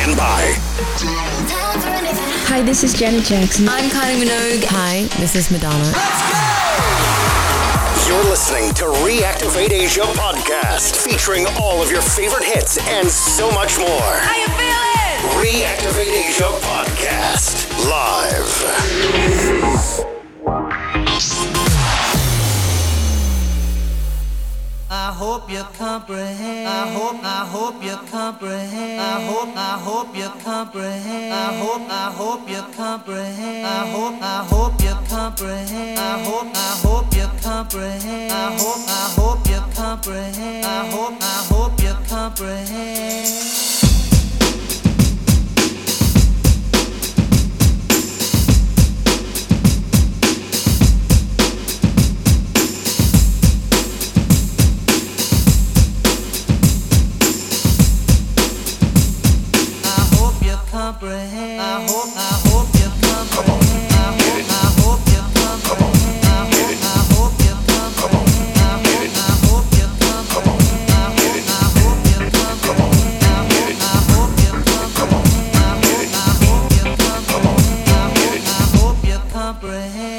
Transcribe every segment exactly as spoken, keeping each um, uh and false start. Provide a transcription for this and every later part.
Stand by. Hi, this is Janet Jackson. I'm Kylie Minogue. Hi, this is Madonna. Let's go! You're listening to Reactivate Asia Podcast, featuring all of your favorite hits and so much more. How you feeling? Reactivate Asia Podcast, live. I hope you comprehend. I hope, I hope you comprehend. I hope, I hope you comprehend. I hope, I hope you comprehend. I hope, I hope you comprehend. I hope, I hope you comprehend. I hope, I hope you comprehend. I hope, I hope you comprehend. Comprehend. I hope, I hope you comprehend. I hope, I hope you comprehend. I hope, I hope you comprehend. I hope, I hope you comprehend. I hope, I hope you comprehend. I hope, I hope you comprehend. I hope, I hope you comprehend. I hope, I hope you comprehend. Comprehend.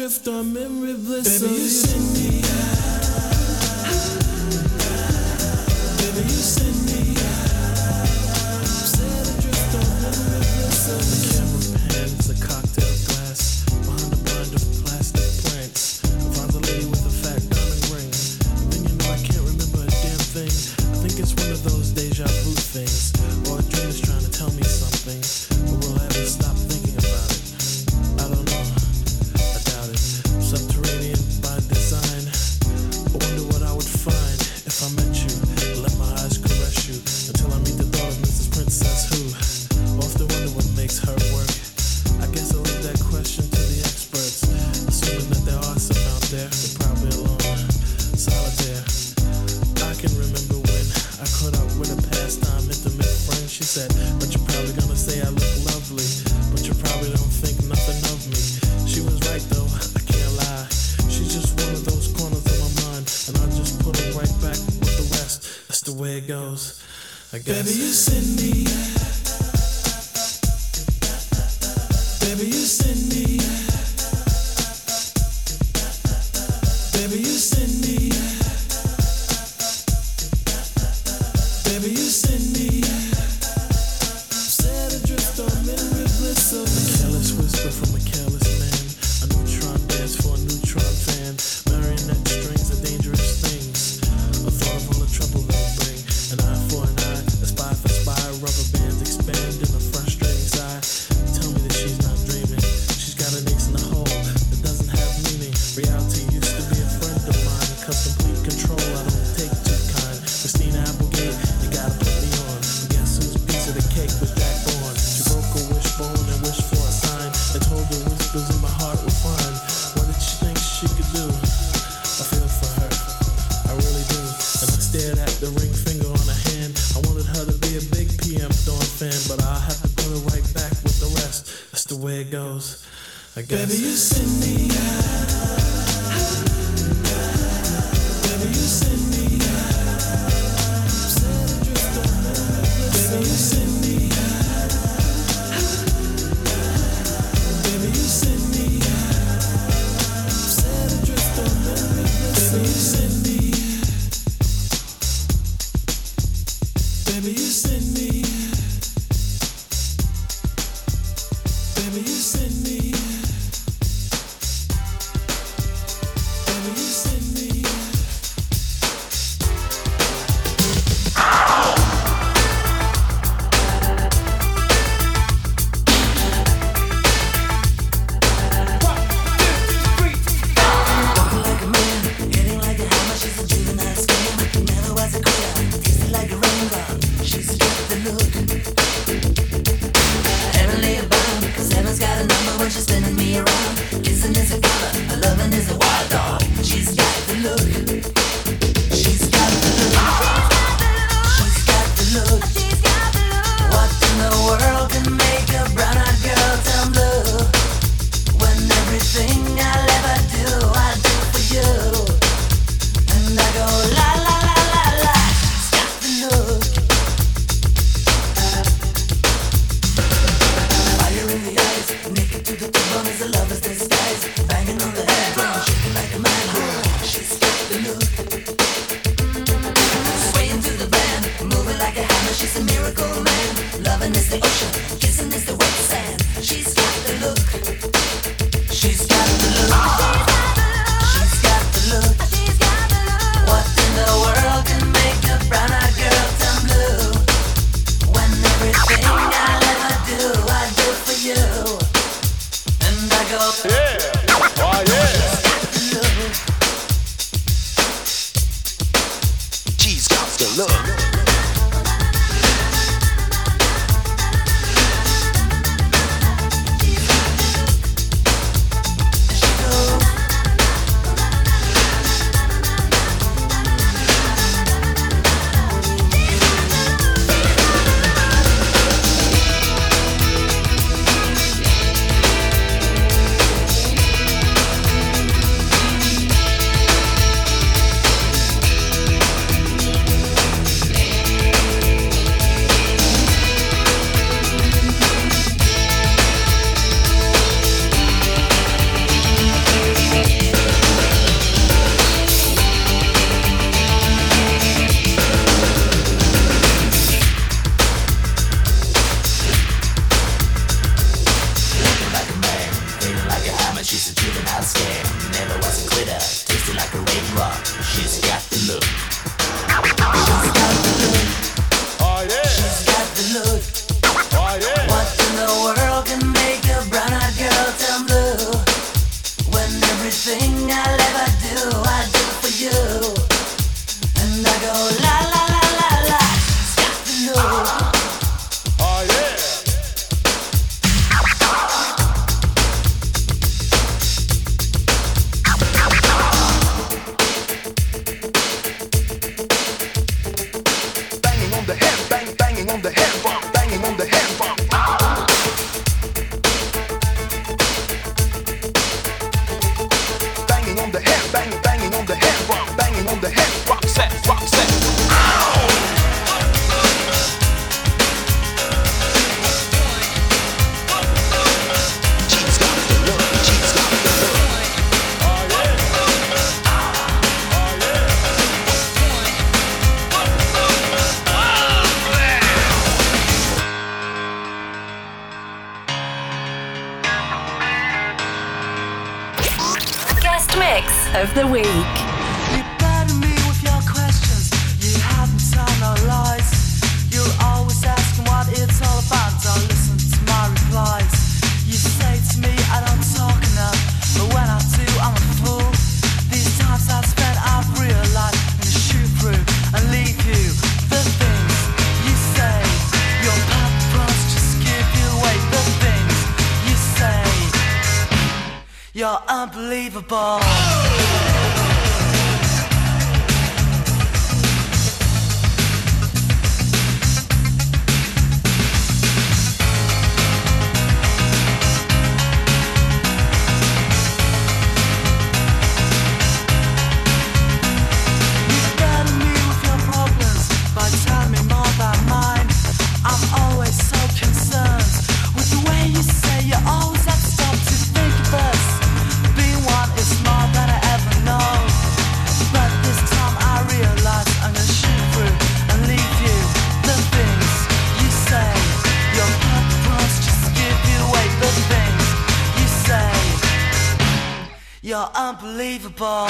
drift our memory bliss. Baby, you send me out. Baby, you send me out. Set adrift our memory bliss. The camera pans a cocktail glass behind a blind of plastic plants. I find the lady with a fat diamond ring. Then you know I can't remember a damn thing. I think it's one of those deja vu things. Or a dream is trying to tell me something. But we'll have to stop thinking about it. I don't know. I doubt it. Subterranean by design. I wonder what I would find if I met you. Let my eyes caress you until I meet the thought of Missus Princess who. Often wonder what makes her work. I guess I'll leave that question to the experts. Assuming that there are some out there, they're probably alone. Solitaire. I can remember when I caught up with a pastime intimate friend. She said, but you're probably gonna say I look lovely. But you probably don't think nothing of me. She was right though, I can't lie. She's just one of those corners of my mind. And I just put her right back with the rest. That's the way it goes, I guess. Baby, you send me out. Baby, you send me out. Baby, you send me out. Baby, you send me out. Set adrift on memory bliss of me. Careless whisper from a careless man. A neutron dance for a neutron fan. Marionette strings are dangerous things. I thought of all the trouble they bring. An eye for an eye, a spy for spy. Rubber bands expand in a frustrating sigh. Tell me that she's not dreaming. She's got an ace in the hole that doesn't have meaning. Reality used to be a friend of mine. Cause complete control I don't take too kind. Christina Applegate, you gotta put me on. But guess whose piece of the cake was Jack Bourne? She broke a wishbone and wished for a sign. I told her whispers in my heart were fine. What did she think she could do? I feel for her, I really do. And I stared at the ring finger on her hand. I wanted her to be a big P M Dawn fan, but I'll have to put her right back with the rest. That's the way it goes, I guess. Baby, you send me out. Baby, you send me out. Set adrift on memory bliss. Baby, you send me out. Baby, you send me out. Set adrift on memory bliss. Baby, you send me out. Baby, you send me out. Baby, you send me out. Baby, you send me out. Walking like a man, hitting like a hammer, she's a juvenile scam. Never was a quitter, tasted like a rainbow. She's a drip with a look. Heavenly above, cause heaven's got a number when she's spinning me around. Kissing is a color, her loving is a wild dog. She's got the look. She's got the look. She's got the look. What in the world can make a brown-eyed girl turn blue? When everything I'll ever do, I do for you. And I go la la la la la. She's got the look. Fire in the eyes, naked to the bone is a lover's disguise. Banging on the head, shaking like a manhole. She's got the look. Swaying to the band, moving like a hammer, she's a miracle man. Loving is the ocean, kissing is the wet sand. She's got the look. She's got the look. She's got the look. What in the world can make a brown-eyed girl turn blue? When everything I'll ever do, I do for you. And I go, yeah, oh yeah. she's got the look. She's got the look. And she goes, She's a juvenile scam, never was a glitter, tasted like a red rock. She's got the look. She's got the look. Oh, yeah. She's got the look. Oh, yeah. What in the world can make a brown-eyed girl turn blue? When everything I'll ever do, I do for you, and I go la la la la la. She's got the look. Unbelievable. Unbelievable.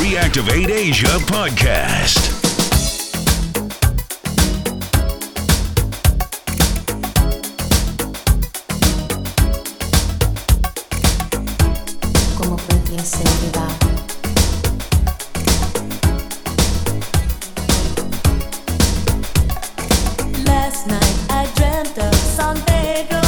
Reactivate Asia Podcast. Como perdí en seguridad. Last night I dreamt of San Pedro.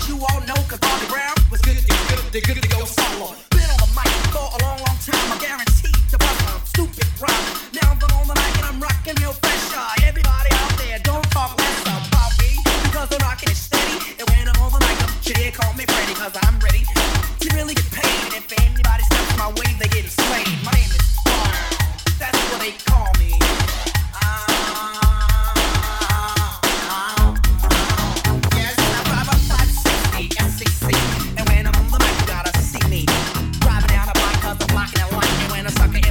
that you all know, cause on the ground was good to get they good to go solo. Been on the mic for a long, long time, I guarantee to bust a stupid rhyme. Now I'm on the mic and I'm rocking real fresh. Everybody out there, don't talk less about me, because I'm rocking it steady. And when I'm on the mic, you dare call me Freddy, cause I'm ready to really get paid. And if anybody steps my way, they get slayed. My name is Fire, that's what they call me. Thank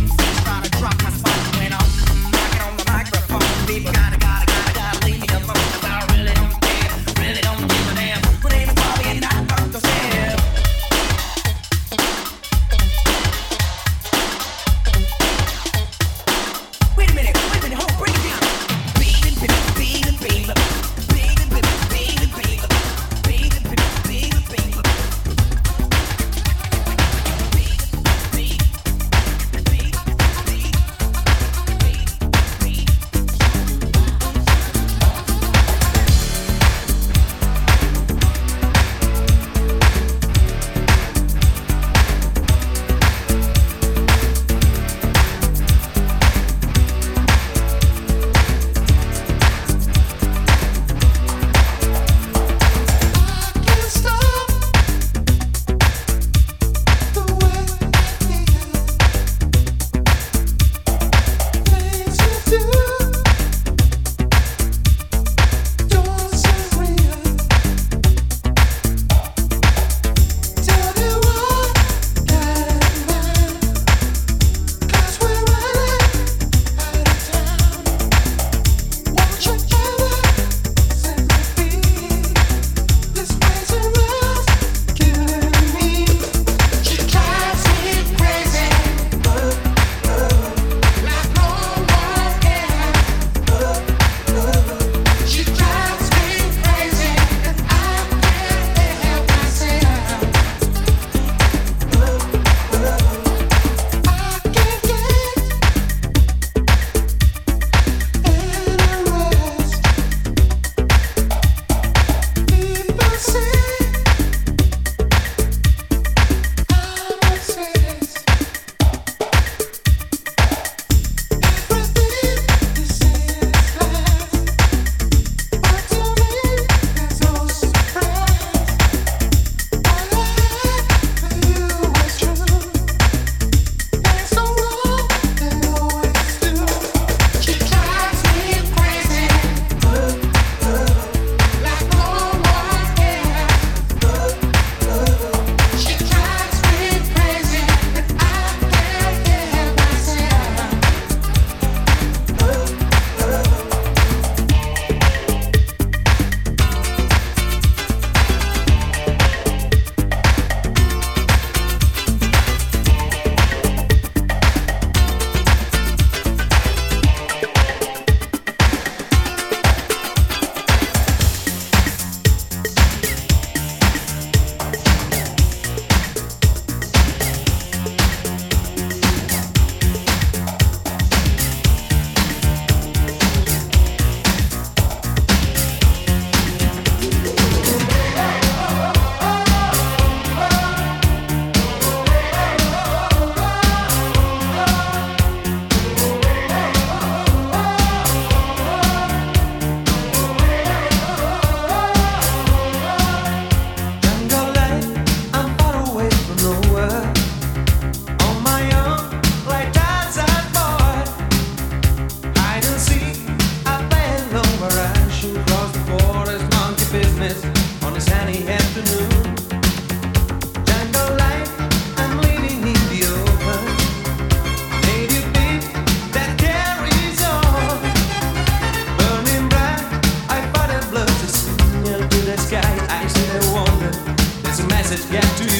you.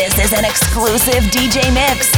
This is an exclusive D J mix.